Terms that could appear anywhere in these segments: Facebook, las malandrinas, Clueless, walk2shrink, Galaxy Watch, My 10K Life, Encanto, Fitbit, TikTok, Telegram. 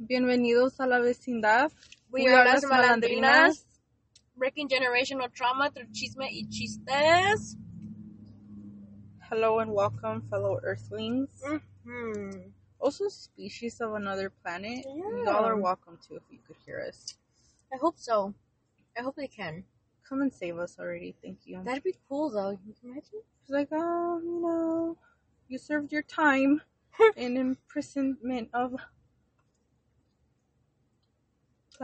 Bienvenidos a la vecindad. We are las malandrinas. Breaking generational trauma through chisme y chistes. Hello and welcome, fellow earthlings. Mm-hmm. Also, species of another planet. Yeah. Y'all are welcome too if you could hear us. I hope so. I hope they can. Come and save us already. Thank you. That'd be cool though. Can you imagine? It's like, oh, you know, you served your time in imprisonment of.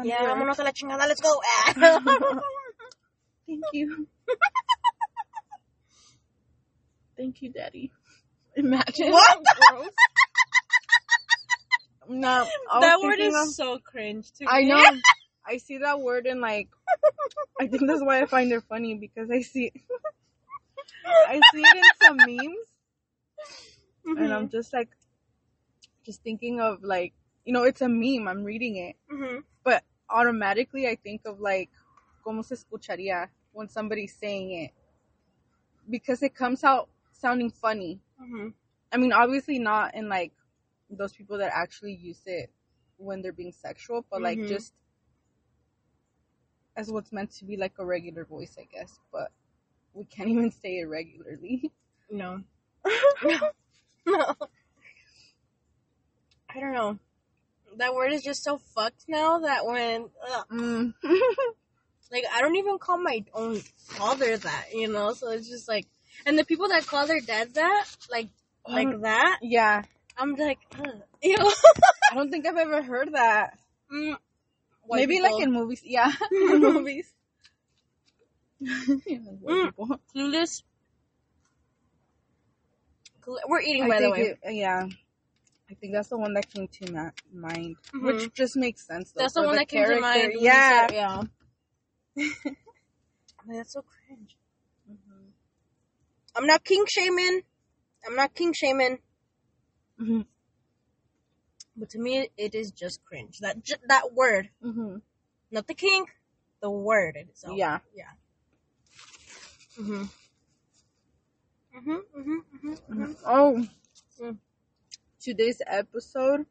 Yeah, vámonos a la chingada, let's go. Thank you. Thank you, Daddy. Imagine. What? Gross. No, that word is so cringe to me. I know. I see that word and like, I think that's why I find it funny because I see it in some memes, mm-hmm. and I'm just like, just thinking of like, you know, it's a meme. I'm reading it, mm-hmm. but automatically I think of like, como se escucharía when somebody's saying it, because it comes out sounding funny. Mm-hmm. I mean, obviously not in like those people that actually use it when they're being sexual, but mm-hmm. like just. As what's meant to be like a regular voice, I guess, but we can't even say it regularly. No. No. I don't know. That word is just so fucked now that when, like, I don't even call my own father that, you know? So it's just like, and the people that call their dad that, like that. Yeah. I'm like, ew. I don't think I've ever heard that. Mm. White maybe people. Like in movies, yeah. In movies. Clueless. We're eating, by the way. Yeah. I think that's the one that came to mind. Mm-hmm. Which just makes sense, though. That's the one that came to mind. Yeah. Yeah. Man, that's so cringe. Mm-hmm. I'm not king shaming. Mm-hmm. But to me, it is just cringe. That word, mm-hmm. not the kink, the word itself. Yeah, yeah. Mhm. Mhm. Mhm. Mhm. Oh, mm. Today's episode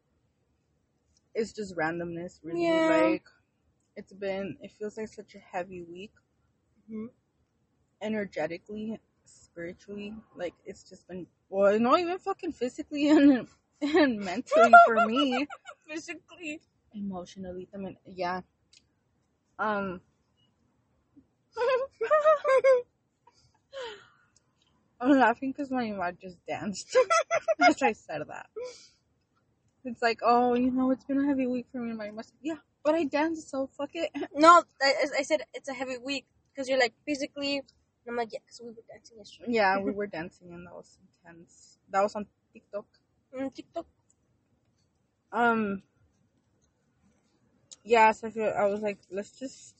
is just randomness. Really, yeah. Like it's been. It feels like such a heavy week. Mm-hmm. Energetically, spiritually, like it's just been. Well, not even fucking physically and. And mentally for me. Physically. Emotionally. I mean, yeah. I'm laughing because my mom just danced as I said that. It's like, oh, you know, it's been a heavy week for me. My mom said, yeah, but I danced, so fuck it. No, I said it's a heavy week because you're like, physically. And I'm like, yeah, because we were dancing yesterday. Yeah, we were dancing and that was intense. That was on TikTok. TikTok. Yeah, so I was like, let's just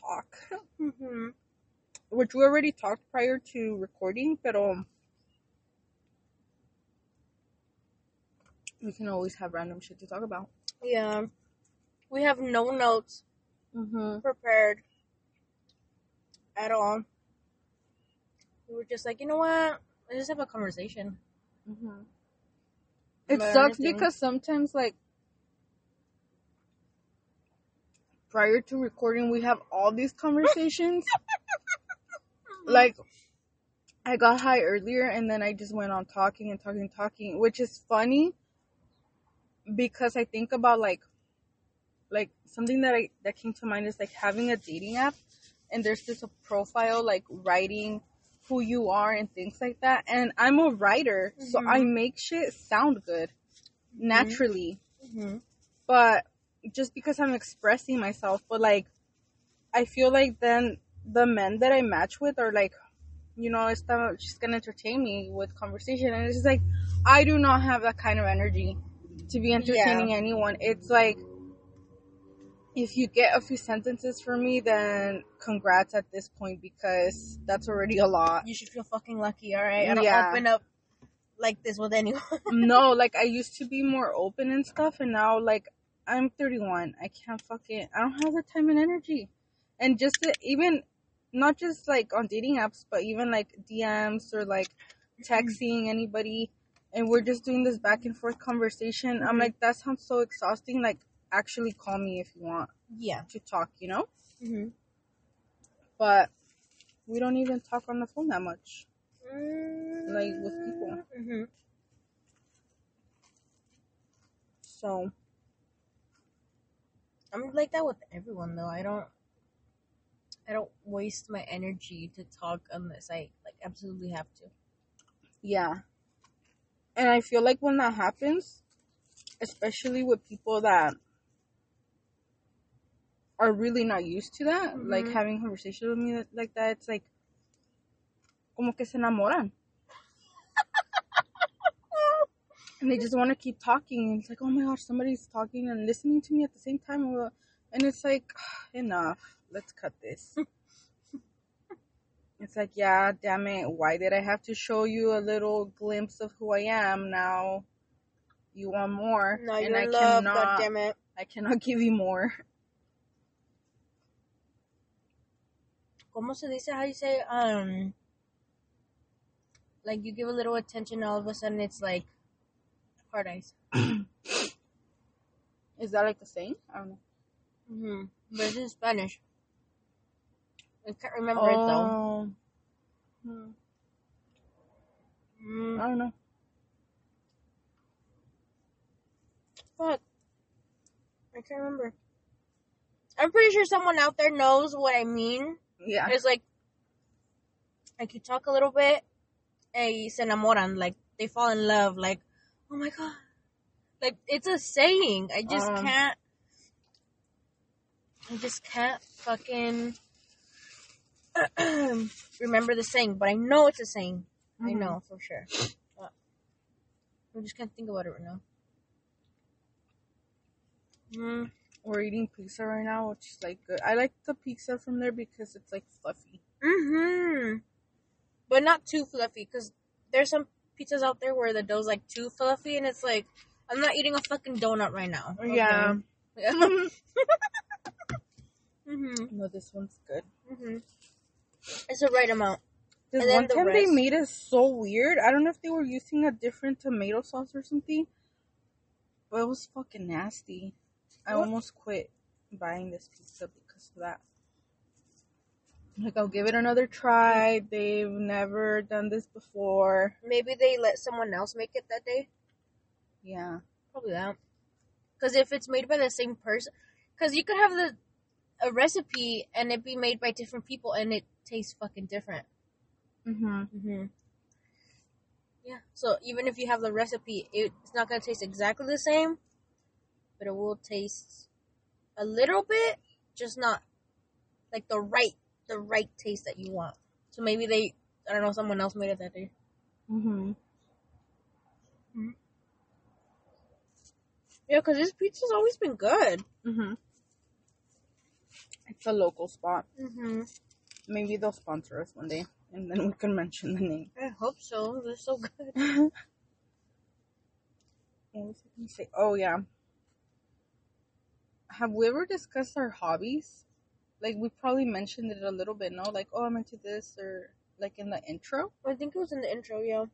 talk. Mm-hmm. Which we already talked prior to recording, but we can always have random shit to talk about. Yeah. We have no notes mm-hmm. prepared at all. We were just like, you know what? Let's just have a conversation. Mm-hmm. It sucks anything. Because sometimes, like, prior to recording, we have all these conversations. Like, I got high earlier, and then I just went on talking, which is funny because I think about, like something that came to mind is, like, having a dating app, and there's this profile, like, writing who you are and things like that, and I'm a writer, mm-hmm. so I make shit sound good naturally, mm-hmm. but just because I'm expressing myself, but like I feel like then the men that I match with are like, you know, she's gonna entertain me with conversation, and it's just like I do not have that kind of energy to be entertaining anyone. It's like if you get a few sentences from me, then congrats at this point because that's already a lot. You should feel fucking lucky, all right? I don't open up like this with anyone. No, like I used to be more open and stuff, and now like I'm 31. I can't fucking. I don't have the time and energy, and just even not just like on dating apps, but even like DMs or like texting anybody, and we're just doing this back and forth conversation. Mm-hmm. I'm like, that sounds so exhausting. Like actually call me if you want to talk, you know? Mm-hmm. But we don't even talk on the phone that much. Mm-hmm. Like, with people. Mm-hmm. So. I'm like that with everyone, though. I don't waste my energy to talk unless I, like, absolutely have to. Yeah. And I feel like when that happens, especially with people that are really not used to that, mm-hmm. like, having conversations with me like that, it's like, como que se enamoran. And they just want to keep talking. And it's like, oh my gosh, somebody's talking and listening to me at the same time. And it's like, enough. Let's cut this. It's like, yeah, damn it. Why did I have to show you a little glimpse of who I am? Now you want more. Now you're in love, goddammit. I cannot give you more. ¿Cómo se dice? How you say, like, you give a little attention, all of a sudden it's like, paradise. Is that like the saying? I don't know. Mm-hmm. But it's in Spanish. I can't remember it though. I don't know. Fuck. I can't remember. I'm pretty sure someone out there knows what I mean. Yeah. It's like you talk a little bit, and se enamoran, like they fall in love, like, oh my god. Like, it's a saying. I just can't. I just can't fucking remember the saying, but I know it's a saying. Mm-hmm. I know for sure. But I just can't think about it right now. Mm. We're eating pizza right now, which is like good. I like the pizza from there because it's like fluffy. Mm-hmm. But not too fluffy, because there's some pizzas out there where the dough's like too fluffy, and it's like, I'm not eating a fucking donut right now. Okay. Yeah. Mm-hmm. No, this one's good. Mm-hmm. It's the right amount. This and one time the they made it so weird. I don't know if they were using a different tomato sauce or something, but it was fucking nasty. I almost quit buying this pizza because of that. Like, I'll give it another try. They've never done this before. Maybe they let someone else make it that day. Yeah. Probably that. Because if it's made by the same person, because you could have a recipe and it be made by different people and it tastes fucking different. Mm-hmm. Mm-hmm. Yeah. So even if you have the recipe, it's not going to taste exactly the same, but it will taste a little bit, just not like the right taste that you want. So maybe I don't know, someone else made it that day. Mm-hmm. Mm-hmm. Yeah, because this pizza's always been good. Mm-hmm. It's a local spot. Mm-hmm. Maybe they'll sponsor us one day, and then we can mention the name. I hope so. They're so good. What was I going to say? Oh, yeah. Have we ever discussed our hobbies? Like, we probably mentioned it a little bit, no? Like, oh, I'm into this, or, like, in the intro? I think it was in the intro, yeah.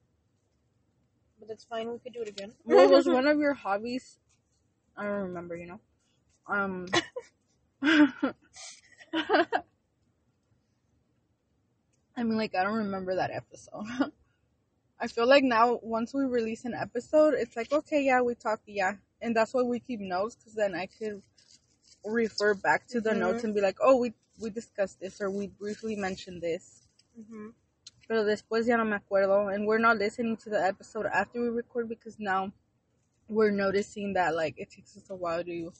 But that's fine. We could do it again. What was one of your hobbies? I don't remember, you know? I mean, like, I don't remember that episode. I feel like now, once we release an episode, it's like, okay, yeah, we talked, yeah. And that's why we keep notes, because then I could refer back to the mm-hmm. notes and be like, oh, we discussed this, or we briefly mentioned this. Mm-hmm. Pero después ya no me acuerdo, and we're not listening to the episode after we record, because now we're noticing that, like, it takes us a while to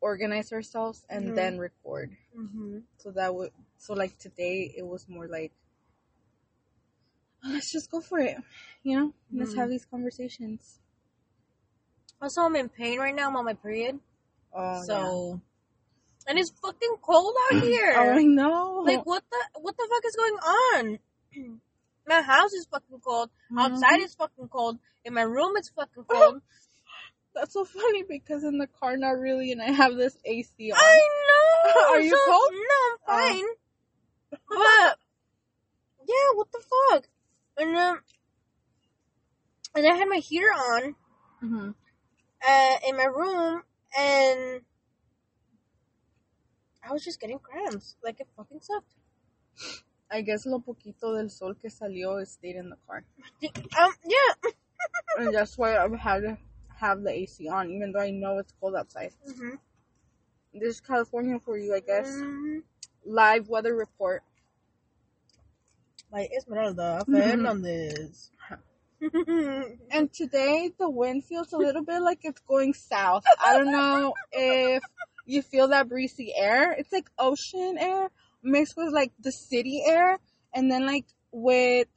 organize ourselves and mm-hmm. then record. Mm-hmm. So like today, it was more like, oh, let's just go for it, you know? Mm-hmm. Let's have these conversations. Also, I'm in pain right now. I'm on my period. Oh, so. Yeah. And it's fucking cold out here. Oh, I know. Like, what the fuck is going on? My house is fucking cold. Mm-hmm. Outside is fucking cold. In my room, it's fucking cold. That's so funny, because in the car, not really, and I have this AC on. I know. Are you cold? No, I'm fine. But yeah, what the fuck? And I had my heater on in my room. And I was just getting cramps. Like, it fucking sucked. I guess lo poquito del sol que salió stayed in the car. Yeah. And that's why I've had to have the AC on, even though I know it's cold outside. Mm-hmm. This is California for you, I guess. Mm-hmm. Live weather report. By Esmeralda Fernandez. And today, the wind feels a little bit like it's going south. I don't know if you feel that breezy air. It's like ocean air mixed with like the city air, and then like with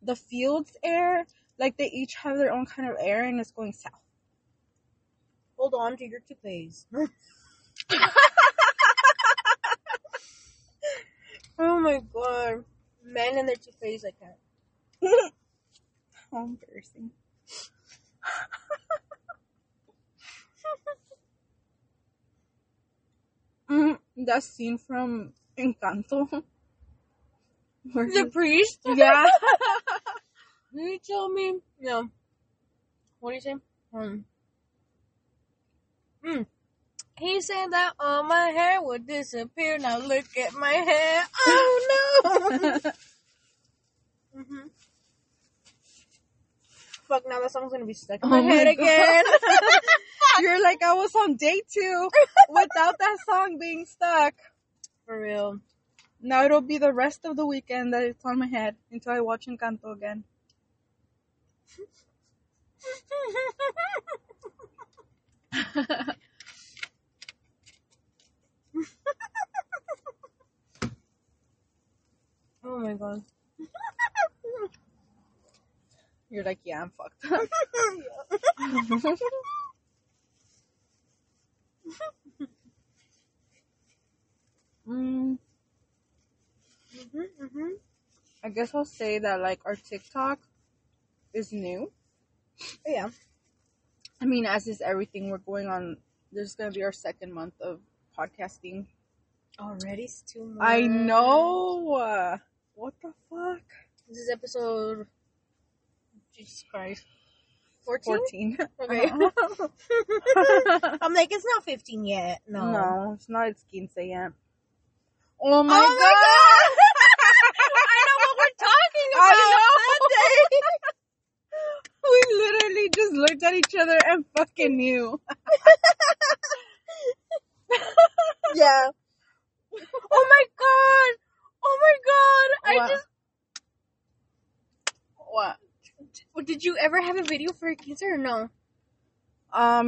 the fields air, like they each have their own kind of air, and it's going south. Hold on to your toupees. Oh my god, men and their toupees like that. How embarrassing. That scene from Encanto. The priest? Yeah. You told me. No. What do you say? He said that all my hair would disappear. Now look at my hair. Oh no. Fuck, now that song's gonna be stuck in my head again. You're like, I was on day 2 without that song being stuck. For real. Now it'll be the rest of the weekend that it's on my head until I watch Encanto again. Oh my god. You're like, yeah, I'm fucked up. I guess I'll say that, like, our TikTok is new. Yeah. I mean, as is everything, we're going on, this is going to be our 2nd month of podcasting. Already? It's 2 months. I know! What the fuck? This is episode... Jesus Christ. 14? Okay. I'm like, it's not 15 yet. No, it's not. It's 15 yet. Oh my god! I know what we're talking about. I know. We literally just looked at each other and fucking knew. Yeah. Oh my god! What? What? Did you ever have a video for a cancer or no?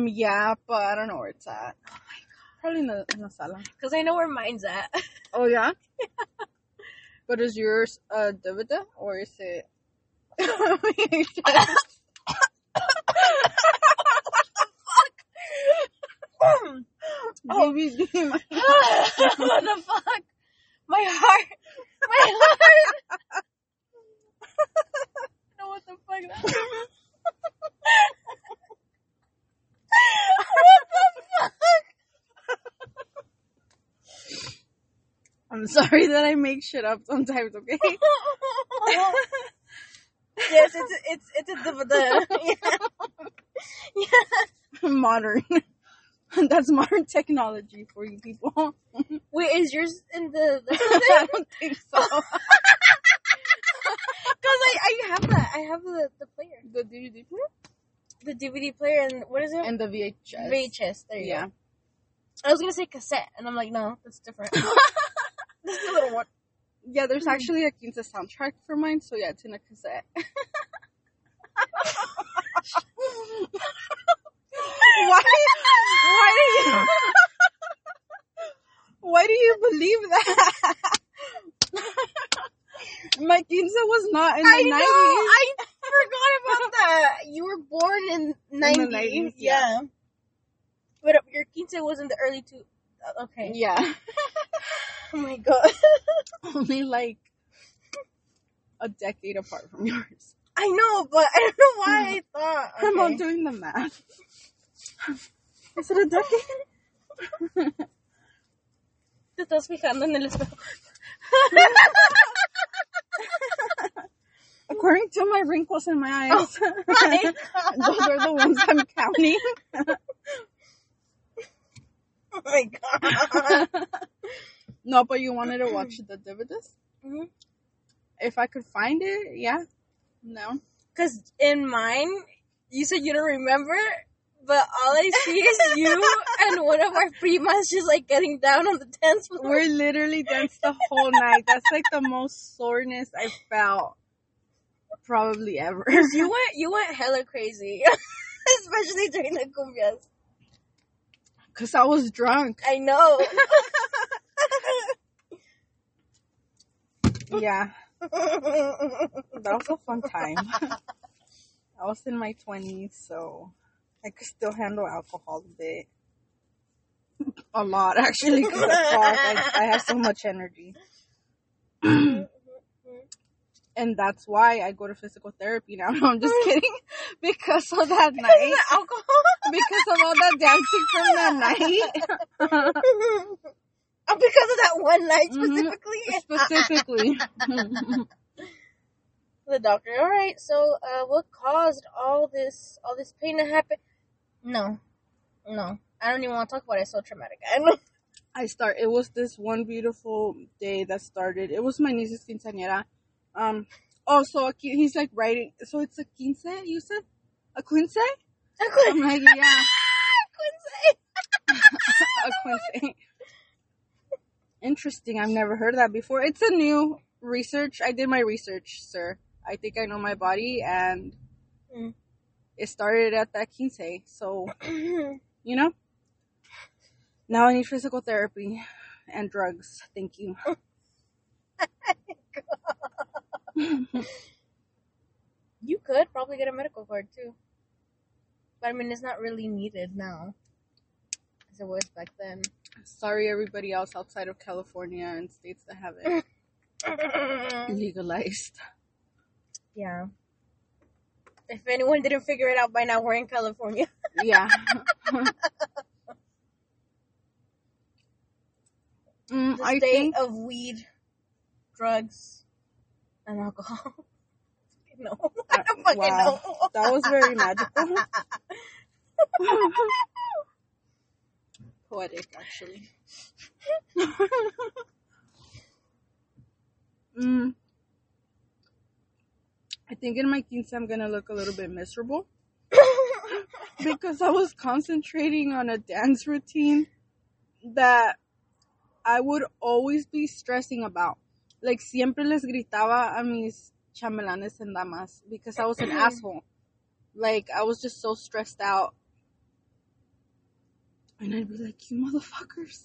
Yeah, but I don't know where it's at. Oh my god. Probably in the sala. Because I know where mine's at. Oh, yeah? Yeah. But is yours Davida or is it... Fuck! Oh, what the fuck? My heart! What the fuck? What the fuck? I'm sorry that I make shit up sometimes, okay? Yes, it's a dividend. Yeah. Modern. That's modern technology for you people. Wait, is yours in the I don't think so. Because I have the player. The DVD player? The DVD player and what is it? And the VHS. VHS, there you go. I was going to say cassette, and I'm like, no, that's different. This is a little one. Yeah, there's actually a Quinta soundtrack for mine, so yeah, it's in a cassette. Why do you believe that? My Quinta was not in the 90s. I forgot about that. You were born in 90s. In the 90s, yeah. But your Quinta was in the early 2000s. Okay. Yeah. Oh my god. Only like a decade apart from yours. I know, but I don't know why I thought. Okay. I'm not doing the math. Is it a decade? Te estás fijando en el espejo. According to my wrinkles in my eyes, those are the ones I'm counting. my God. No, but you wanted to watch The Dividends? Mm-hmm. If I could find it, yeah. No. Because in mine, you said you don't remember, but all I see is you and one of our primas just, like, getting down on the dance floor. We literally danced the whole night. That's, like, the most soreness I felt probably ever. You went hella crazy, especially during the cumbias. Because I was drunk. I know. Yeah. That was a fun time. I was in my 20s, so I could still handle alcohol a bit. A lot, actually, because I have so much energy. And that's why I go to physical therapy now. No, I'm just kidding. Because of that night. Because of the alcohol? Because of all that dancing from that night. Because of that one night specifically? Specifically. The doctor, alright, so what caused all this pain to happen? No. I don't even want to talk about it. It's so traumatic. It was this one beautiful day that started. It was my niece's quinceañera. So he's like writing. So it's a quince, you said? A quince? I'm like, yeah. Quince. A quince. Interesting. I've never heard of that before. It's a new research. I did my research, sir. I think I know my body, and it started at that quince. So, you know, now I need physical therapy and drugs. Thank you. You could probably get a medical card too, but I mean, it's not really needed now as it was back then. Sorry, everybody else outside of California and states that have it legalized. Yeah. If anyone didn't figure it out by now, we're in California. Yeah. The state of weed, drugs, and alcohol. No, I don't fucking know. That was very magical. Poetic, actually. I think in my quince I'm gonna look a little bit miserable because I was concentrating on a dance routine that I would always be stressing about. Like, siempre les gritaba a mis chambelanes and damas because I was an asshole. Like, I was just so stressed out. And I'd be like, you motherfuckers.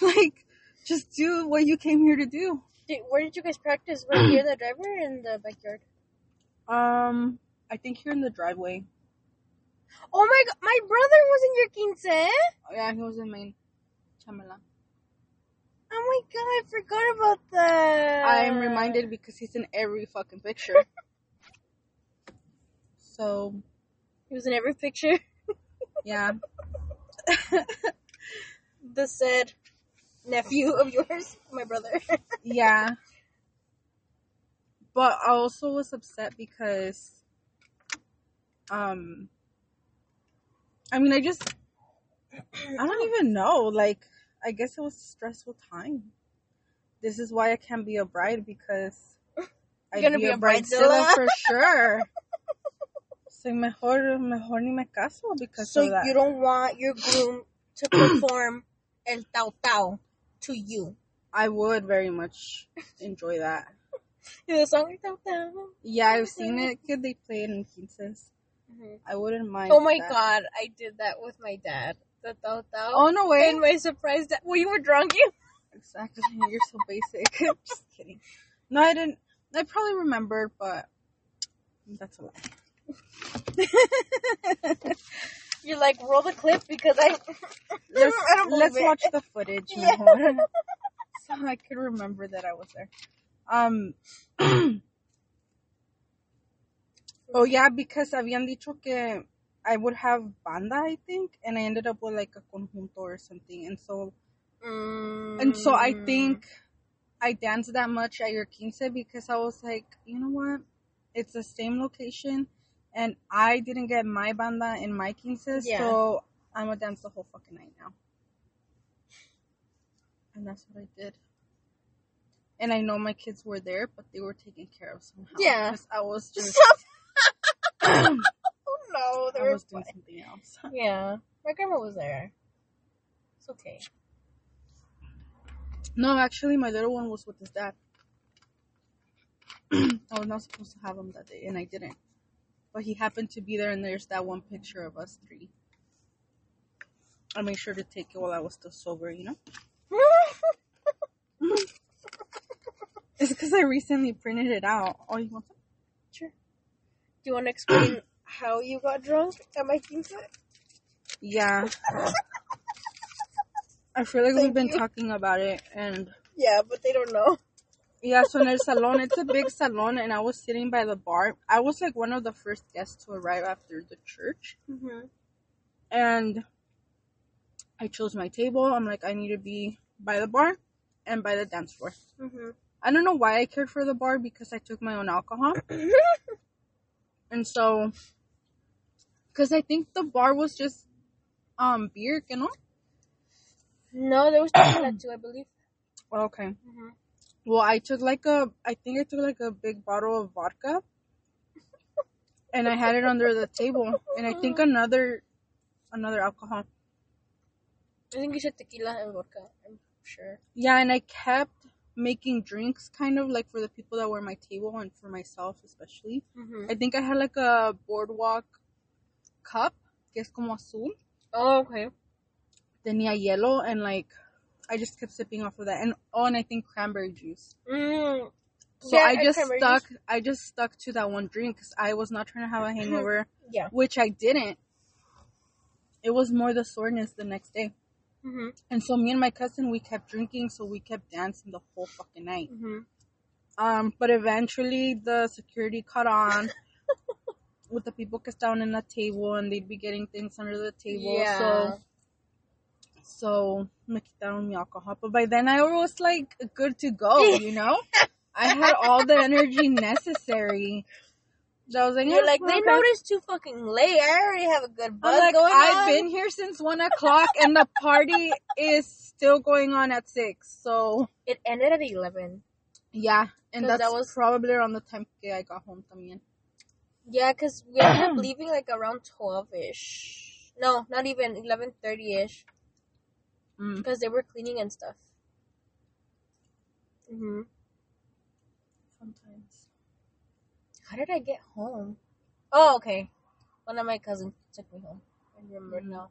Like, just do what you came here to do. Where did you guys practice? Were you near the driveway or in the backyard? I think here in the driveway. Oh my God, my brother was in your quince. Oh yeah, he was in my chambelán. Oh my God, I forgot about that. I am reminded because he's in every fucking picture. So. He was in every picture? Yeah. The said nephew of yours, my brother. Yeah. But I also was upset because I don't even know, like, I guess it was a stressful time. This is why I can't be a bride, because I'd gonna be a bridezilla for sure. So mejor ni me caso because of that. So you don't want your groom to perform el tau tau to you. I would very much enjoy that. You know the song tau tau? Yeah, I've seen it. Could they play it in quinces? Mm-hmm. I wouldn't mind. Oh my God, I did that with my dad. The tau tau. Oh no way! And my surprise dad. Well, you were drunk, you. Exactly. You're so basic. I'm just kidding. No, I didn't. I probably remembered, but that's a lie. You're like, roll the clip because let's watch the footage more. So I could remember that I was there. Oh yeah, because habían dicho que I would have banda, I think, and I ended up with like a conjunto or something, and so I think I danced that much at your quince because I was like, you know what, it's the same location. And I didn't get my banda in my quinces, yeah. So I'm going to dance the whole fucking night now. And that's what I did. And I know my kids were there, but they were taken care of somehow. Yeah. Because I was just... Oh, no. I was doing something else. Yeah. My grandma was there. It's okay. No, actually, my little one was with his dad. I was not supposed to have him that day, and I didn't. But he happened to be there, and there's that one picture of us three. I made sure to take it while I was still sober, you know? It's because I recently printed it out. Oh, you want some? Sure. Do you want to explain how you got drunk at my theme set? Yeah. I feel like we've been talking about it, and... Yeah, but they don't know. Yeah, so in the salon, it's a big salon, and I was sitting by the bar. I was, like, one of the first guests to arrive after the church. Mm-hmm. And I chose my table. I'm like, I need to be by the bar and by the dance floor. Mm-hmm. I don't know why I cared for the bar because I took my own alcohol. And so, because I think the bar was just beer, you know? No, there was tequila too, I believe. Okay. Mm-hmm. Well, I took like a big bottle of vodka. And I had it under the table. And I think another alcohol. I think you said tequila and vodka, I'm sure. Yeah, and I kept making drinks kind of like for the people that were at my table and for myself especially. Mm-hmm. I think I had like a boardwalk cup, que es como azul. Oh, okay. Tenía hielo and like I just kept sipping off of that and I think cranberry juice. Mm. So yeah, I just stuck to that one drink because I was not trying to have a hangover. Yeah. Which I didn't. It was more the soreness the next day. Mm-hmm. And so me and my cousin, we kept drinking, so we kept dancing the whole fucking night. Mm-hmm. But eventually the security caught on with the people que estaban en la table, and they'd be getting things under the table. Yeah. So me quitaron mi alcohol. But by then I was like good to go, you know? I had all the energy necessary. So I was like, you're like, they noticed too fucking late. I already have a good buzz going on. I've been here since 1:00 and the party is still going on at 6. So it ended at 11. Yeah. And that was probably around the time I got home también. Yeah, because we ended up leaving like around 12-ish. No, not even 11:30-ish. Because they were cleaning and stuff. Mm-hmm. Sometimes. How did I get home? Oh, okay. One of my cousins took me home. I remember now.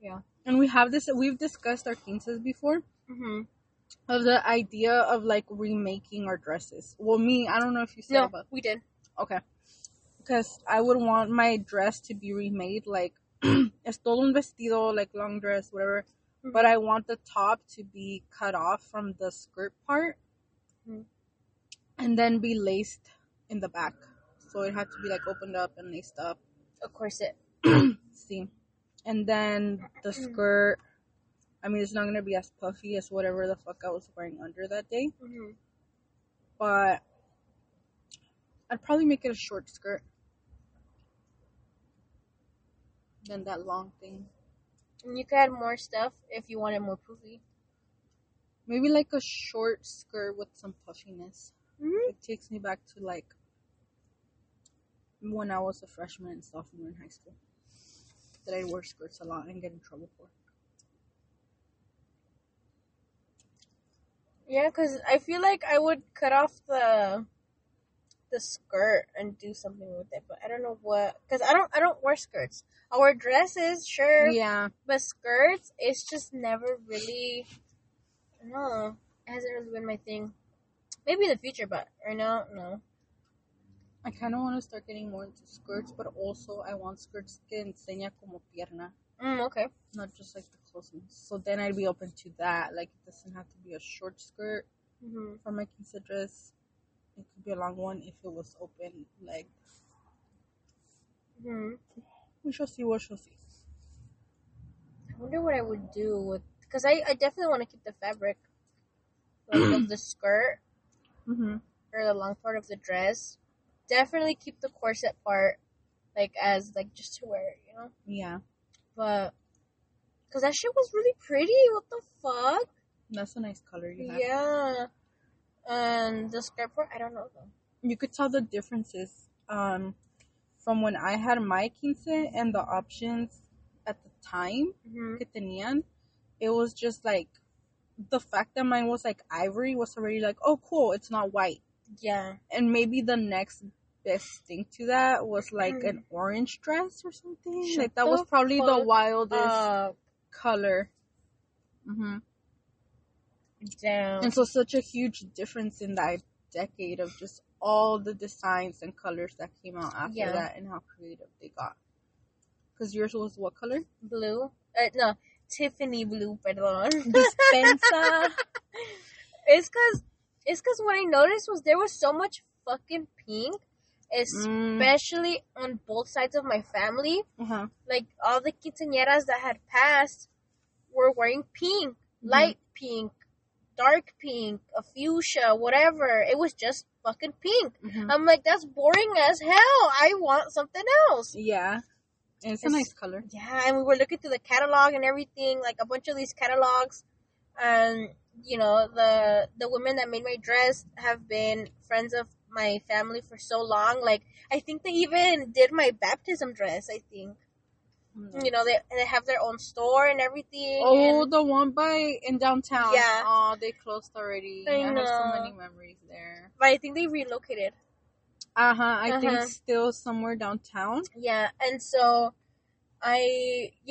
Yeah. And we've discussed our quinces before. Mm-hmm. Of the idea of, like, remaking our dresses. Well, me, I don't know if you said about we did. Okay. Because I would want my dress to be remade, like, es todo un vestido, like, long dress, whatever. Mm-hmm. But I want the top to be cut off from the skirt part. Mm-hmm. And then be laced in the back. So it had to be like opened up and laced up. A corset. See. And then the skirt. I mean, it's not going to be as puffy as whatever the fuck I was wearing under that day. Mm-hmm. But I'd probably make it a short skirt. Than that long thing. And you could add more stuff if you wanted more poofy. Maybe like a short skirt with some puffiness. Mm-hmm. It takes me back to, like, when I was a freshman and sophomore in high school. That I wore skirts a lot and get in trouble for. Yeah, because I feel like I would cut off the skirt and do something with it. But I don't know what... Because I don't wear skirts. I wear dresses, sure. Yeah. But skirts, it's just never really... I don't know. It hasn't really been my thing. Maybe in the future, but right now, no. I kind of want to start getting more into skirts, but also I want skirts que enseña como pierna. Okay. Not just like the clothing. So then I'd be open to that. Like, it doesn't have to be a short skirt for my quince dress. It could be a long one if it was open. Like, we shall see. What shall see? I wonder what I would do with. Because I definitely want to keep the fabric of the skirt. Mm-hmm. Or the long part of the dress. Definitely keep the corset part, like, as, like, just to wear it, you know? Yeah. But, Because that shit was really pretty. What the fuck? That's a nice color you have. Yeah. And the scarf part, I don't know though. You could tell the differences from when I had my quince and the options at the time que tenían. It was just like, the fact that mine was like ivory was already like, oh cool, it's not white. Yeah. And maybe the next best thing to that was like an orange dress or something. Shut like that was probably the wildest color. Mm-hmm. Damn. And so such a huge difference in that decade of just all the designs and colors that came out after that and how creative they got. Because yours was what color? Blue. No, Tiffany blue, perdón. Dispensa. It's because what I noticed was there was so much fucking pink, especially on both sides of my family. Uh-huh. Like, all the quinceañeras that had passed were wearing pink. Light pink, dark pink, a fuchsia, whatever. It was just fucking pink. Mm-hmm. I'm like, that's boring as hell. I want something else. Yeah. And it's a nice color. Yeah, and we were looking through the catalog and everything, like a bunch of these catalogs. And, you know, the women that made my dress have been friends of my family for so long. Like, I think they even did my baptism dress, I think. You know, they have their own store and everything. Oh, and the one in downtown. Yeah. Oh, they closed already. I have so many memories there. But I think they relocated. Uh-huh. I think still somewhere downtown. Yeah. And so, they've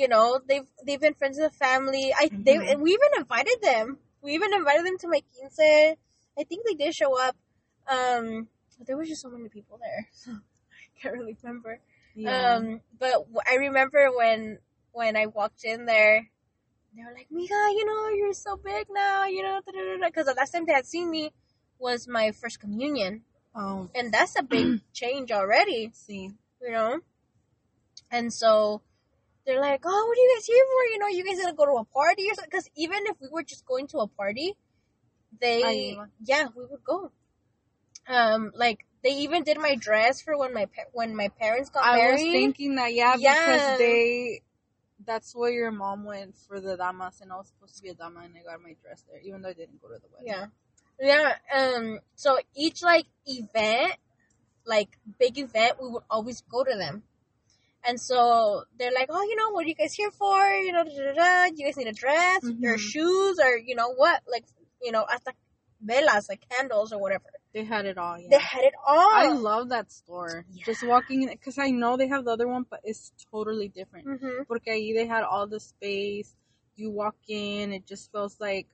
been friends of the family. We even invited them. We even invited them to my quince. I think they did show up. There was just so many people there. So I can't really remember. Yeah. But I remember when I walked in there, they were like, "Mija, you know, you're so big now, you know." Because the last time they had seen me was my first communion. Oh. And that's a big change already. See. You know. And so they're like, "Oh, what are you guys here for? You know, you guys gonna go to a party or something?" Because even if we were just going to a party, we would go. They even did my dress for when my parents got married. I was thinking that, because that's where your mom went for the damas, and I was supposed to be a dama, and I got my dress there, even though I didn't go to the wedding. Yeah. So each, event, big event, we would always go to them. And so they're like, oh, you know, what are you guys here for? You know, you guys need a dress, or shoes, or you know what? Hasta velas, candles or whatever. They had it all, yeah. They had it all. I love that store. Yeah. Just walking in, because I know they have the other one, but it's totally different. Mm-hmm. Porque ahí they had all the space. You walk in, it just feels like...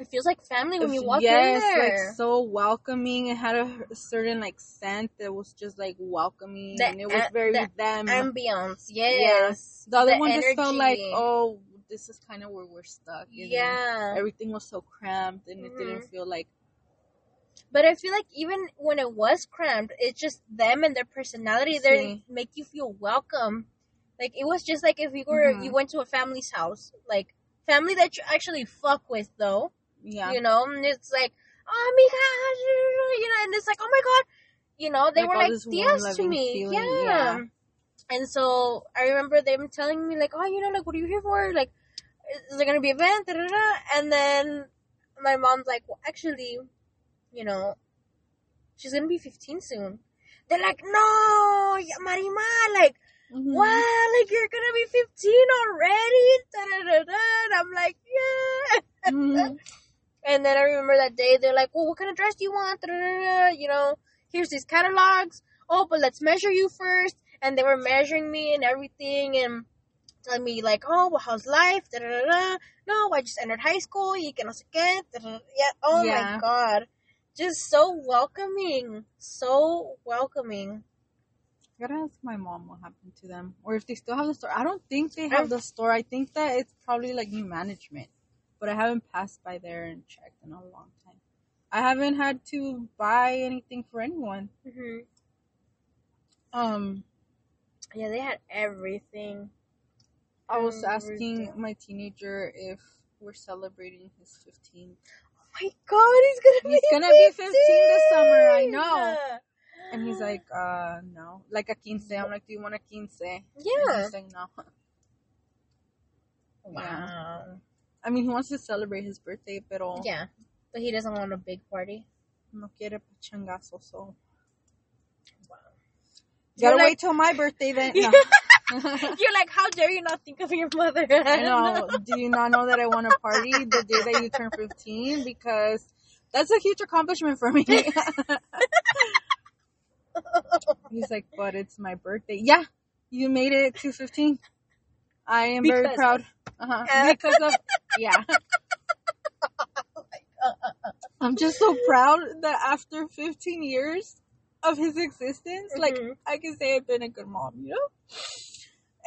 It feels like family when you walk in there. Yes, so welcoming. It had a certain, scent that was just, welcoming. And it was very them. Ambiance, yes. The other one energy. Just felt like, oh, this is kind of where we're stuck. Yeah. Everything was so cramped, and it didn't feel like... But I feel like even when it was cramped, it's just them and their personality. They make you feel welcome. It was just like if you went to a family's house. Family that you actually fuck with, though. Yeah. You know? And it's like, oh, mija. You know? And it's like, oh, my God. You know? They were like tias to me. Yeah. And so I remember them telling me, oh, you know, what are you here for? Is there going to be an event? And then my mom's like, well, actually... You know, she's going to be 15 soon. They're like, no, Marima, what? You're going to be 15 already? Da-da-da-da. I'm like, yeah. Mm-hmm. And then I remember that day, they're like, well, what kind of dress do you want? Da-da-da-da. You know, here's these catalogs. Oh, but let's measure you first. And they were measuring me and everything and telling me, oh, well, how's life? Da-da-da-da. No, I just entered high school. You can also get. Da-da-da. Yeah. Oh, my God. Just so welcoming. So welcoming. I gotta ask my mom what happened to them. Or if they still have the store. I don't think they have the store. I think that it's probably new management. But I haven't passed by there and checked in a long time. I haven't had to buy anything for anyone. Mm-hmm. Yeah, they had everything. I was asking my teenager if we're celebrating his 15th. My God, he's gonna be 15 this summer. I know. Yeah. And he's like, no, a quince. I'm like, do you want a quince? Yeah. And he's like, no. Wow. I mean, he wants to celebrate his birthday, pero... Yeah, but he doesn't want a big party. No quiere pachangazo, so... Wow. Gotta wait till my birthday then. No. You're like, how dare you not think of your mother? I know. Do you not know that I want to party the day that you turn 15? Because that's a huge accomplishment for me. He's like, but it's my birthday. Yeah, you made it to 15. I am very proud. Because of, yeah. Oh my God. I'm just so proud that after 15 years of his existence, mm-hmm. like, I can say I've been a good mom, you know?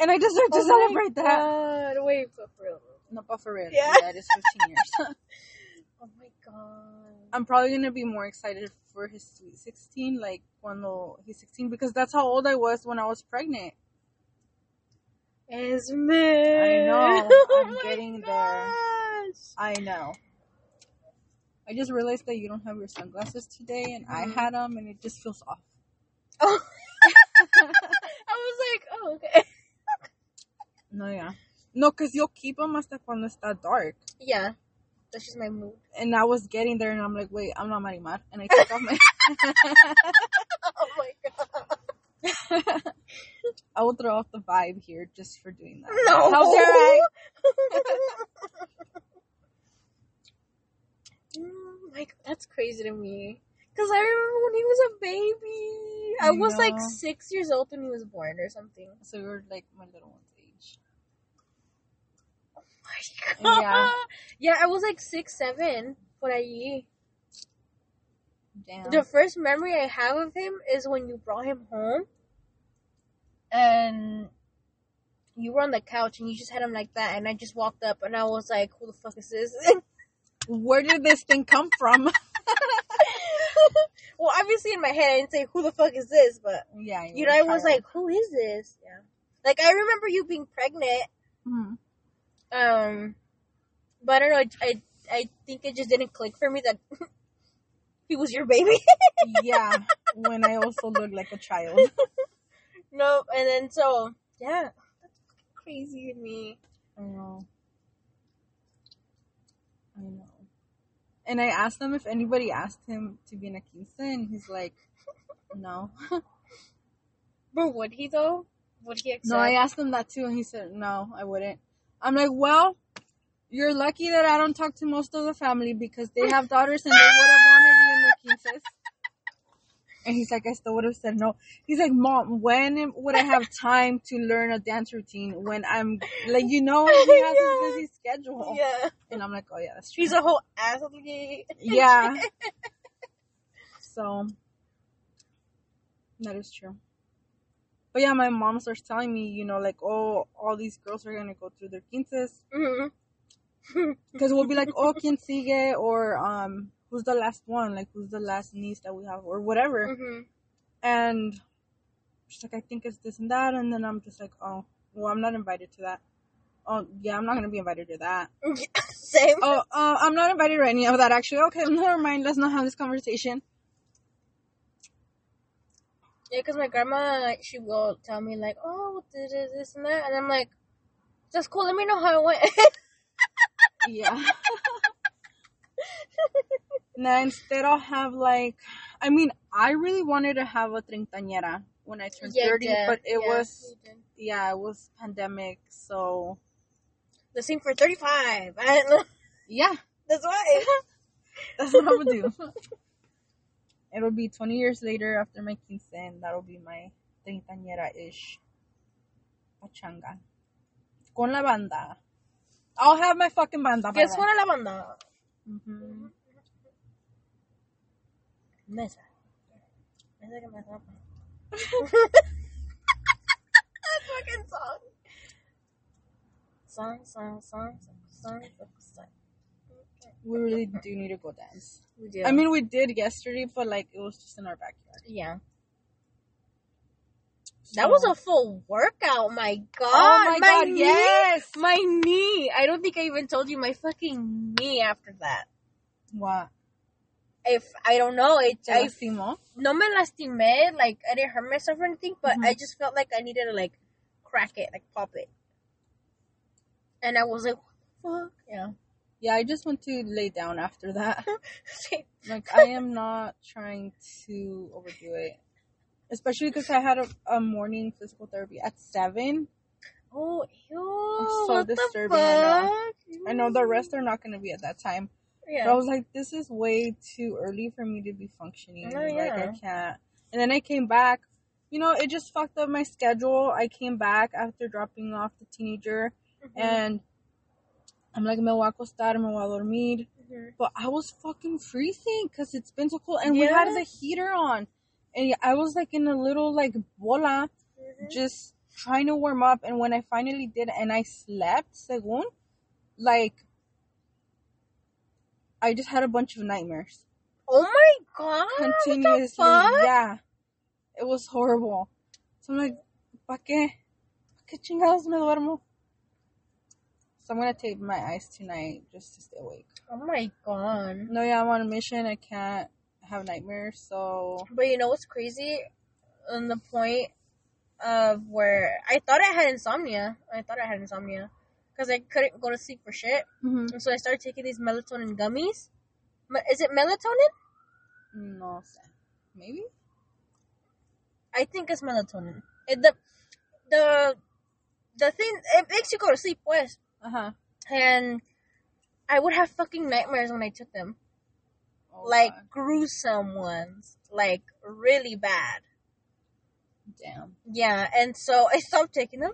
And I deserve to celebrate that. Wait, but for real. No, but for real. Yeah. That is 15 years. Oh my God. I'm probably going to be more excited for his sweet 16, like, cuando he's 16, because that's how old I was when I was pregnant. Is me. I know. I'm getting there. I know. I just realized that you don't have your sunglasses today, and I had them, and it just feels off. Oh. I was like, oh, okay. No, yeah. No, because you'll keep them hasta cuando está dark. Yeah. That's just my mood. And I was getting there, and I'm like, wait, I'm not Marimar. And I took off my... Oh, my God. I will throw off the vibe here just for doing that. No. How dare I? Like, that's crazy to me. Because I remember when he was a baby. I was, like, 6 years old when he was born or something. So you were, like, my little one's age. Oh, my God. Yeah, I was, like, 6, 7. Por allí. Damn. The first memory I have of him is when you brought him home. And you were on the couch and you just had him like that. And I just walked up and I was like, who the fuck is this? Where did this thing come from? Well, obviously in my head, I didn't say, who the fuck is this? But, yeah, you know, I was like, who is this? Yeah. Like, I remember you being pregnant. Mm-hmm. But I don't know. I think it just didn't click for me that he was your baby. Yeah. When I also looked like a child. No, and then so, yeah. That's crazy to me. I know. I know. And I asked him if anybody asked him to be in a quince, and he's like, no. But would he, though? Would he accept? No, I asked him that, too, and he said, no, I wouldn't. I'm like, well, you're lucky that I don't talk to most of the family because they have daughters and they would have wanted you in their quinces. And he's like, I still would have said no. He's like, Mom, when would I have time to learn a dance routine when I'm, like, you know, he has a busy schedule. Yeah. And I'm like, oh, yeah, that's true. He's a whole athlete. Yeah. So, that is true. But, yeah, my mom starts telling me, you know, like, oh, all these girls are going to go through their quinces. Mm-hmm. Because we'll be like, oh, quien sigue? Or, who's the last one? Like, who's the last niece that we have? Or whatever. Mm-hmm. And she's like, I think it's this and that. And then I'm just like, oh, well, I'm not invited to that. Oh, yeah, I'm not going to be invited to that. Same. Oh, I'm not invited to any of that, actually. Okay, never mind. Let's not have this conversation. Yeah, because my grandma, like, she will tell me, like, oh, this and that. And I'm like, that's cool. Let me know how it went. Yeah. Now, instead, I'll have, like, I mean, I really wanted to have a treintañera when I turned 30, but it was, it was pandemic, so. The same for 35. Yeah. That's why. That's what I would do. It'll be 20 years later after my quince, and that'll be my treintañera-ish pachanga. Con la banda. I'll have my fucking banda. Que suena la banda. Mm-hmm. Mesa. Mesa que me rompe. That fucking song. Song. We really do need to go dance. We do. I mean, we did yesterday, but like it was just in our backyard. Yeah. So. That was a full workout, my God. Oh my God, knee, yes. My knee. I don't think I even told you my fucking knee after that. What? If I don't know. I lastimó? No me lastimé. Like, I didn't hurt myself or anything, but I just felt like I needed to, like, crack it, like, pop it. And I was like, what the fuck? Yeah, I just want to lay down after that. Like, I am not trying to overdo it. Especially because I had a morning physical therapy at 7. Oh, ew. It's so disturbing. I know the rest are not going to be at that time. Yeah. But I was like, this is way too early for me to be functioning. Oh, yeah. Like, I can't. And then I came back. You know, it just fucked up my schedule. I came back after dropping off the teenager. Mm-hmm. And I'm like, me voy a acostar, me voy a dormir. Mm-hmm. But I was fucking freezing because it's been so cold. And we had the heater on. And I was like in a little like bola, just trying to warm up. And when I finally did and I slept, según, like, I just had a bunch of nightmares. Oh my God. Continuously. What the fuck? Yeah. It was horrible. So I'm like, ¿pa qué? ¿Pa qué chingados me duermo? So I'm going to tape my eyes tonight just to stay awake. Oh my God. No, yeah, I'm on a mission. I can't have nightmares, so... But you know what's crazy? On the point of where... I thought I had insomnia. Because I couldn't go to sleep for shit. Mm-hmm. And so I started taking these melatonin gummies. Is it melatonin? No. Maybe? I think it's melatonin. The thing... It makes you go to sleep, pues. Uh-huh. And I would have fucking nightmares when I took them. Oh, like, God. Gruesome ones. Like, really bad. Damn. Yeah, and so I stopped taking them.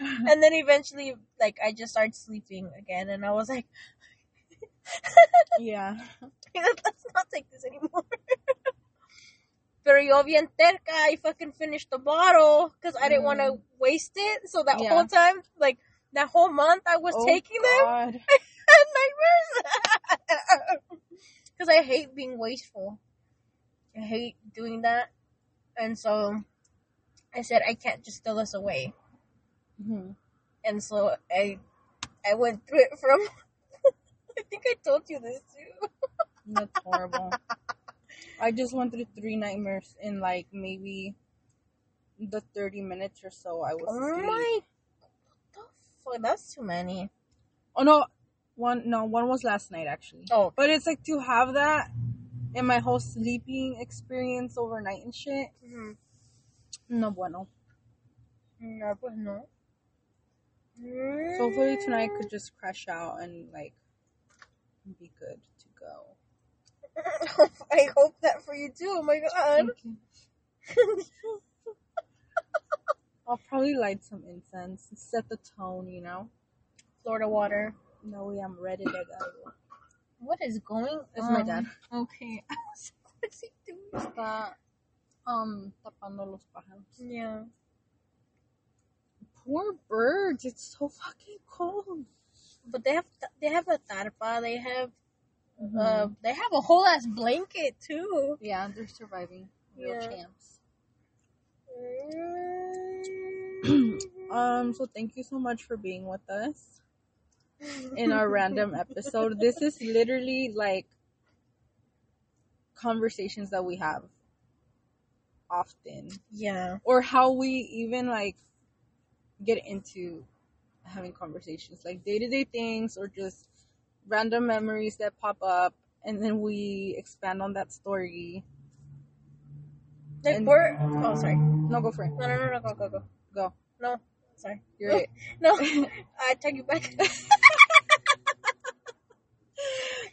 And then eventually, like, I just started sleeping again. And I was like... yeah. Let's not take this anymore. Pero yo bien terca, I fucking finished the bottle because I didn't want to waste it. So that whole time, like, that whole month I was taking God. Them. I had nightmares. Because I hate being wasteful. I hate doing that. And so I said, I can't just throw this away. Mm-hmm. And so I went through it from... I think I told you this too. That's horrible. I just went through 3 nightmares in, like, maybe the 30 minutes or so I was asleep. Oh my... What the fuck? That's too many. Oh, no. One was last night, actually. Oh. But it's, like, to have that in my whole sleeping experience overnight and shit. Mm-hmm. No bueno. No, pues no. So hopefully tonight I could just crash out and, like, be good to go. I hope that for you too. Oh my God. I'll probably light some incense and set the tone, you know? Florida water. No way, I'm ready to go. What is going on? It's my dad. Okay. I was like, what is he doing? Está tapando los pájaros. Yeah. Poor birds. It's so fucking cold. But they have a tarpa. They have... Mm-hmm. They have a whole ass blanket too. Yeah, they're surviving. Real champs. So thank you so much for being with us in our random episode. This is literally like conversations that we have often. Yeah. Or how we even like get into having conversations, like day-to-day things or just random memories that pop up, and then we expand on that story. Like, oh, sorry. No, go for it. No, go. Go. No, sorry. You're right. No, I take you back. I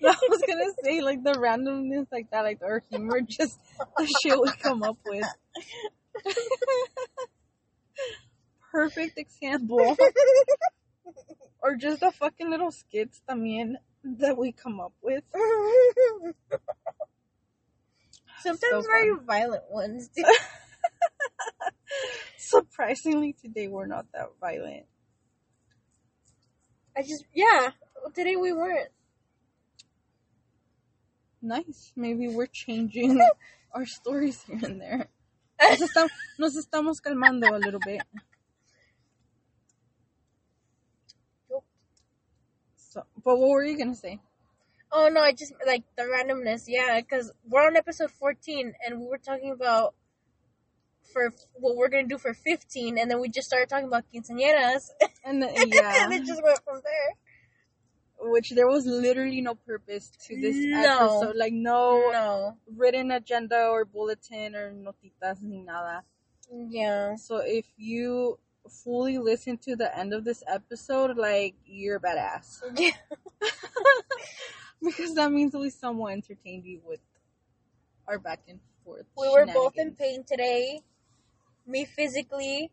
was gonna say, like, the randomness, like that, like, our humor, just the shit we come up with. Perfect example. Or just the fucking little skits, también, that we come up with. Sometimes so very violent ones, too. Surprisingly, today we're not that violent. Today we weren't. Nice. Maybe we're changing our stories here and there. Nos estamos calmando a little bit. But what were you going to say? Oh, no, I just, like, the randomness, because we're on episode 14, and we were talking about for what we're going to do for 15, and then we just started talking about quinceañeras. And and it just went from there. Which there was literally no purpose to this episode. Like, no written agenda or bulletin or notitas ni nada. Yeah. So if you fully listen to the end of this episode, like, you're a badass. Yeah. Because that means at least someone entertained you with our back and forth. We were both in pain today. Me physically,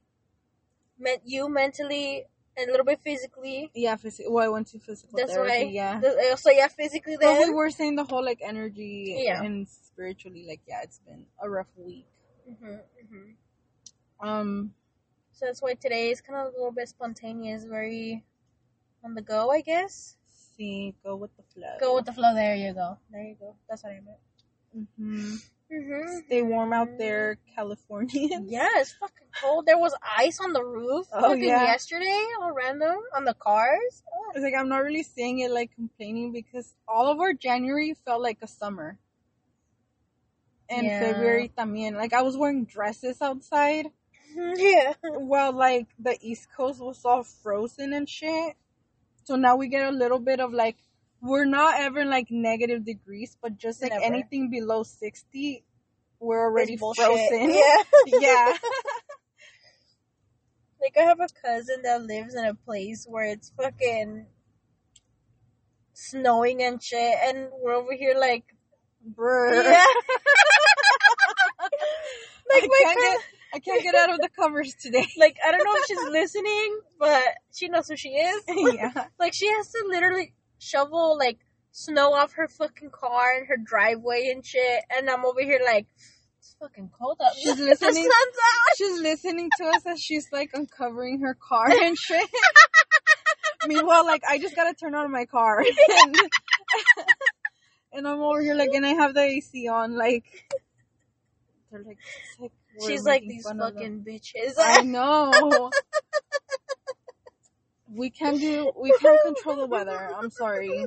you mentally, and a little bit physically. Yeah, I went to physical therapy. Yeah. So yeah, physically then. But we were saying the whole like energy and spiritually, like, yeah, it's been a rough week. So that's why today is kind of a little bit spontaneous, very on the go, I guess. See, go with the flow. Go with the flow. There you go. There you go. That's what I meant. Stay warm out there, Californians. Yeah, it's fucking cold. There was ice on the roof yesterday, all random, on the cars. Oh. It's like, I'm not really saying it like complaining, because all of our January felt like a summer. And February también. Like, I was wearing dresses outside. Yeah. Well, like, the East Coast was all frozen and shit. So now we get a little bit of, like, we're not ever in, like, negative degrees, but just, like, anything below 60, we're already frozen. Yeah. Yeah. Like, I have a cousin that lives in a place where it's fucking snowing and shit, and we're over here, like, bruh. Yeah. Like, I can't get out of the covers today. Like, I don't know if she's listening, but she knows who she is. Yeah. Like, she has to literally shovel, like, snow off her fucking car and her driveway and shit. And I'm over here like, it's fucking cold out. She's listening. The sun's out. She's listening to us as she's, like, uncovering her car and shit. Meanwhile, like, I just gotta turn on my car. And I'm over here, like, and I have the AC on, like... They're like... She's like, these fucking bitches. I know. We can't control the weather. I'm sorry.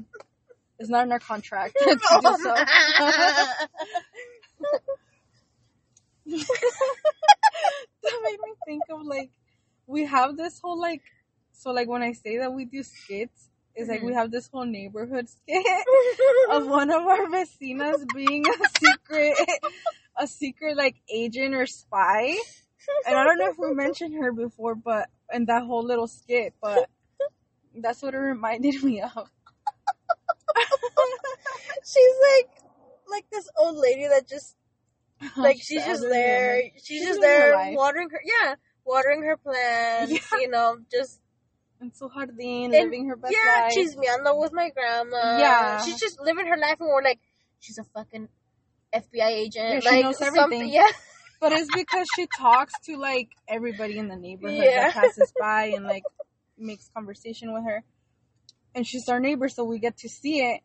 It's not in our contract to do so. That made me think of, like, we have this whole, like, so, like, when I say that we do skits, it's like we have this whole neighborhood skit of one of our vecinas being a secret, like, agent or spy. And I don't know if we mentioned her before, but, and that whole little skit, but that's what it reminded me of. She's like this old lady that just, like, she's just there. She's just there watering her plants, you know, just. And so jardín, living her best life. Yeah, chismeando with my grandma. Yeah. She's just living her life, and we're like, she's a fucking FBI agent. Yeah, like, she knows everything. Yeah. But it's because she talks to, like, everybody in the neighborhood that passes by and, like, makes conversation with her. And she's our neighbor, so we get to see it.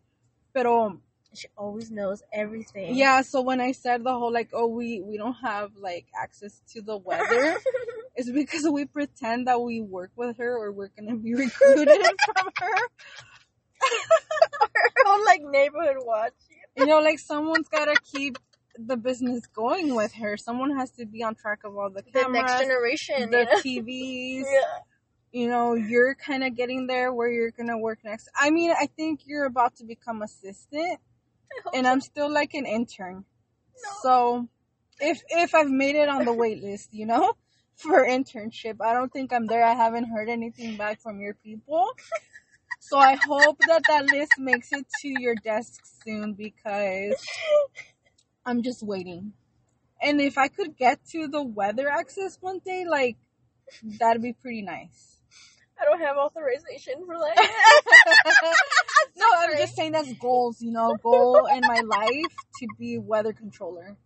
But she always knows everything. Yeah, so when I said the whole, like, oh, we don't have, like, access to the weather, it's because we pretend that we work with her or we're going to be recruited from her. Our own, like, neighborhood watch. You know, like, someone's got to keep the business going with her. Someone has to be on track of all the cameras. The next generation. The TVs. Yeah. You know, you're kind of getting there where you're going to work next. I mean, I think you're about to become assistant. And I'm still, like, an intern. No. So, if I've made it on the wait list, you know, for internship. I don't think I'm there. I haven't heard anything back from your people. So I hope that list makes it to your desk soon, because I'm just waiting. And if I could get to the weather access one day, like, that'd be pretty nice. I don't have authorization for that. No, I'm just saying that's goals, you know, goal in my life to be weather controller.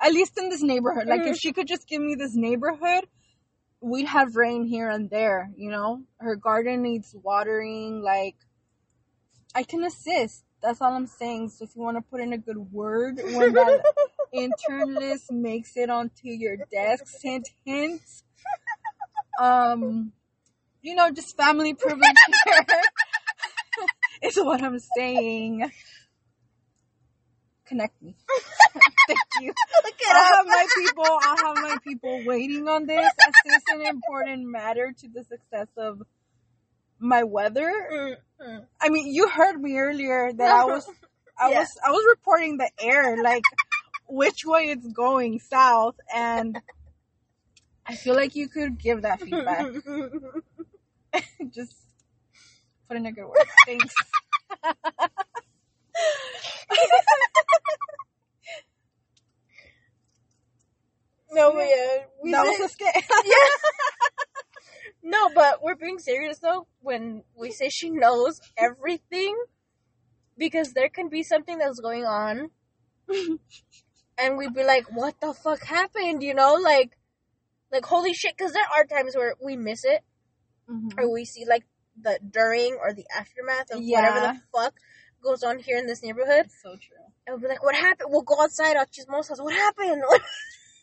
At least in this neighborhood. Like, if she could just give me this neighborhood, we'd have rain here and there, you know? Her garden needs watering. Like, I can assist. That's all I'm saying. So if you want to put in a good word when that intern list makes it onto your desk, hint, hint. You know, just family privilege here is what I'm saying. Connect me. Thank you. Okay. I have my people waiting on this. Is this an important matter to the success of my weather? Mm-hmm. I mean, you heard me earlier that I was reporting the air, like which way it's going, south, and I feel like you could give that feedback. Just put in a good word. Thanks. No, man. That was a skit. Yeah. No, but we're being serious, though, when we say she knows everything, because there can be something that's going on, and we'd be like, what the fuck happened, you know? Like, holy shit, because there are times where we miss it, mm-hmm. or we see, like, the during or the aftermath of whatever the fuck goes on here in this neighborhood. It's so true. And we'll be like, what happened? We'll go outside, our chismosas, what happened? What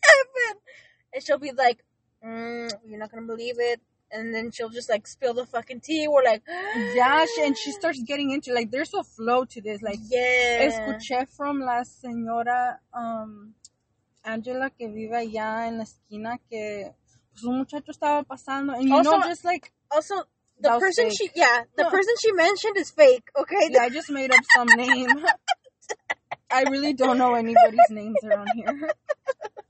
happened? And she'll be like, you're not going to believe it. And then she'll just, like, spill the fucking tea. We're like... yeah, and she starts getting into, like, there's a flow to this. Like, escuché from la señora... Angela que vive allá en la esquina que pues un muchacho estaba pasando, and you also, know, just like also the person fake. Person she mentioned is fake. Okay, I just made up some name. I really don't know anybody's names around here.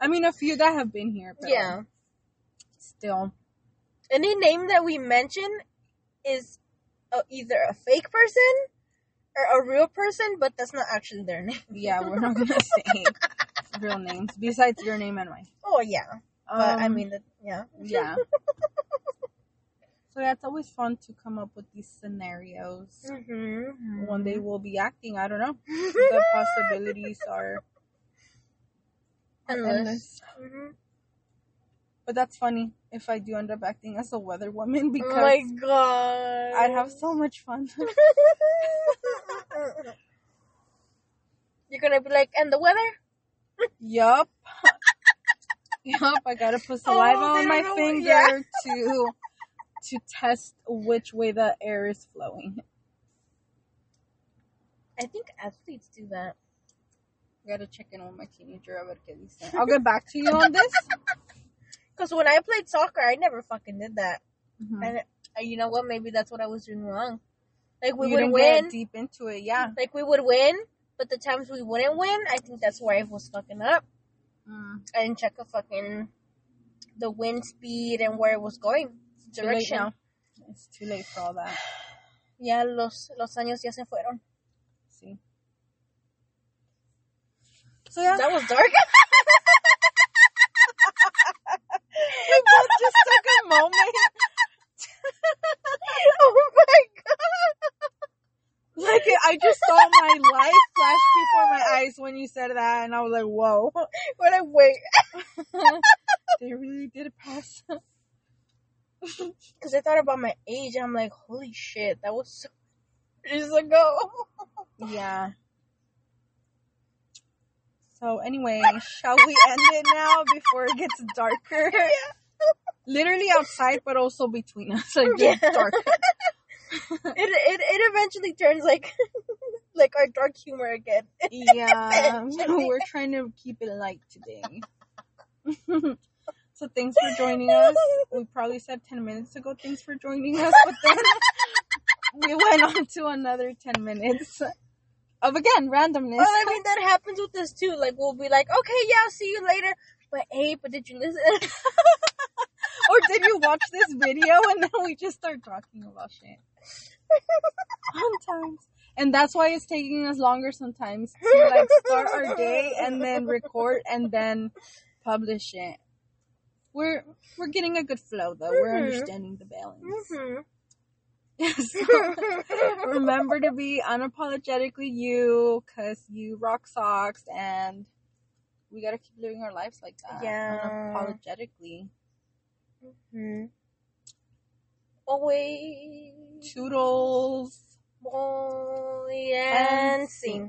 I mean, a few that have been here, but still, any name that we mention is either a fake person or a real person, but that's not actually their name. Yeah, we're not gonna say real names besides your name and mine. Oh yeah, but I mean, yeah. So it's always fun to come up with these scenarios. Mm-hmm. One day we'll be acting. I don't know. The possibilities are endless. Mm-hmm. But that's funny if I do end up acting as a weather woman, because oh my god, I'd have so much fun. You're gonna be like, and the weather. Yup. I gotta put saliva on my finger to test which way the air is flowing. I think athletes do that. I gotta check in on my teenager. I'll get back to you on this. Because when I played soccer, I never fucking did that. Mm-hmm. And you know what? Maybe that's what I was doing wrong. Like we would win. Get deep into it, yeah. Like we would win. But the times we wouldn't win, I think that's where I was fucking up. Mm. I didn't check the wind speed and where it was going. It's direction. Too late now. It's too late for all that. Yeah, los años ya se fueron. Sí. So yeah. That was dark. We both just took a moment. Oh my god. Like, I just saw my life flash before my eyes when you said that, and I was like, whoa. When I wait. They really did pass. Because I thought about my age, and I'm like, holy shit, that was so years ago. Yeah. So, anyway, shall we end it now before it gets darker? Yeah. Literally outside, but also between us. It gets darker. It eventually turns like our dark humor again. Yeah, we're trying to keep it light today. So thanks for joining us. We probably said 10 minutes ago, thanks for joining us, but then we went on to another 10 minutes of, again, randomness. Well, I mean, that happens with us too. Like, we'll be like, okay, yeah, I'll see you later. But hey, but did you listen? Or did you watch this video? And then we just start talking about shit. Sometimes. And that's why it's taking us longer sometimes to, like, start our day and then record and then publish it. We're getting a good flow, though. Mm-hmm. We're understanding the balance. Mm-hmm. So, remember to be unapologetically you, because you rock socks, and we gotta keep living our lives like that. Yeah. Unapologetically. Mm-hmm. Always. Toodles. Boy and sing.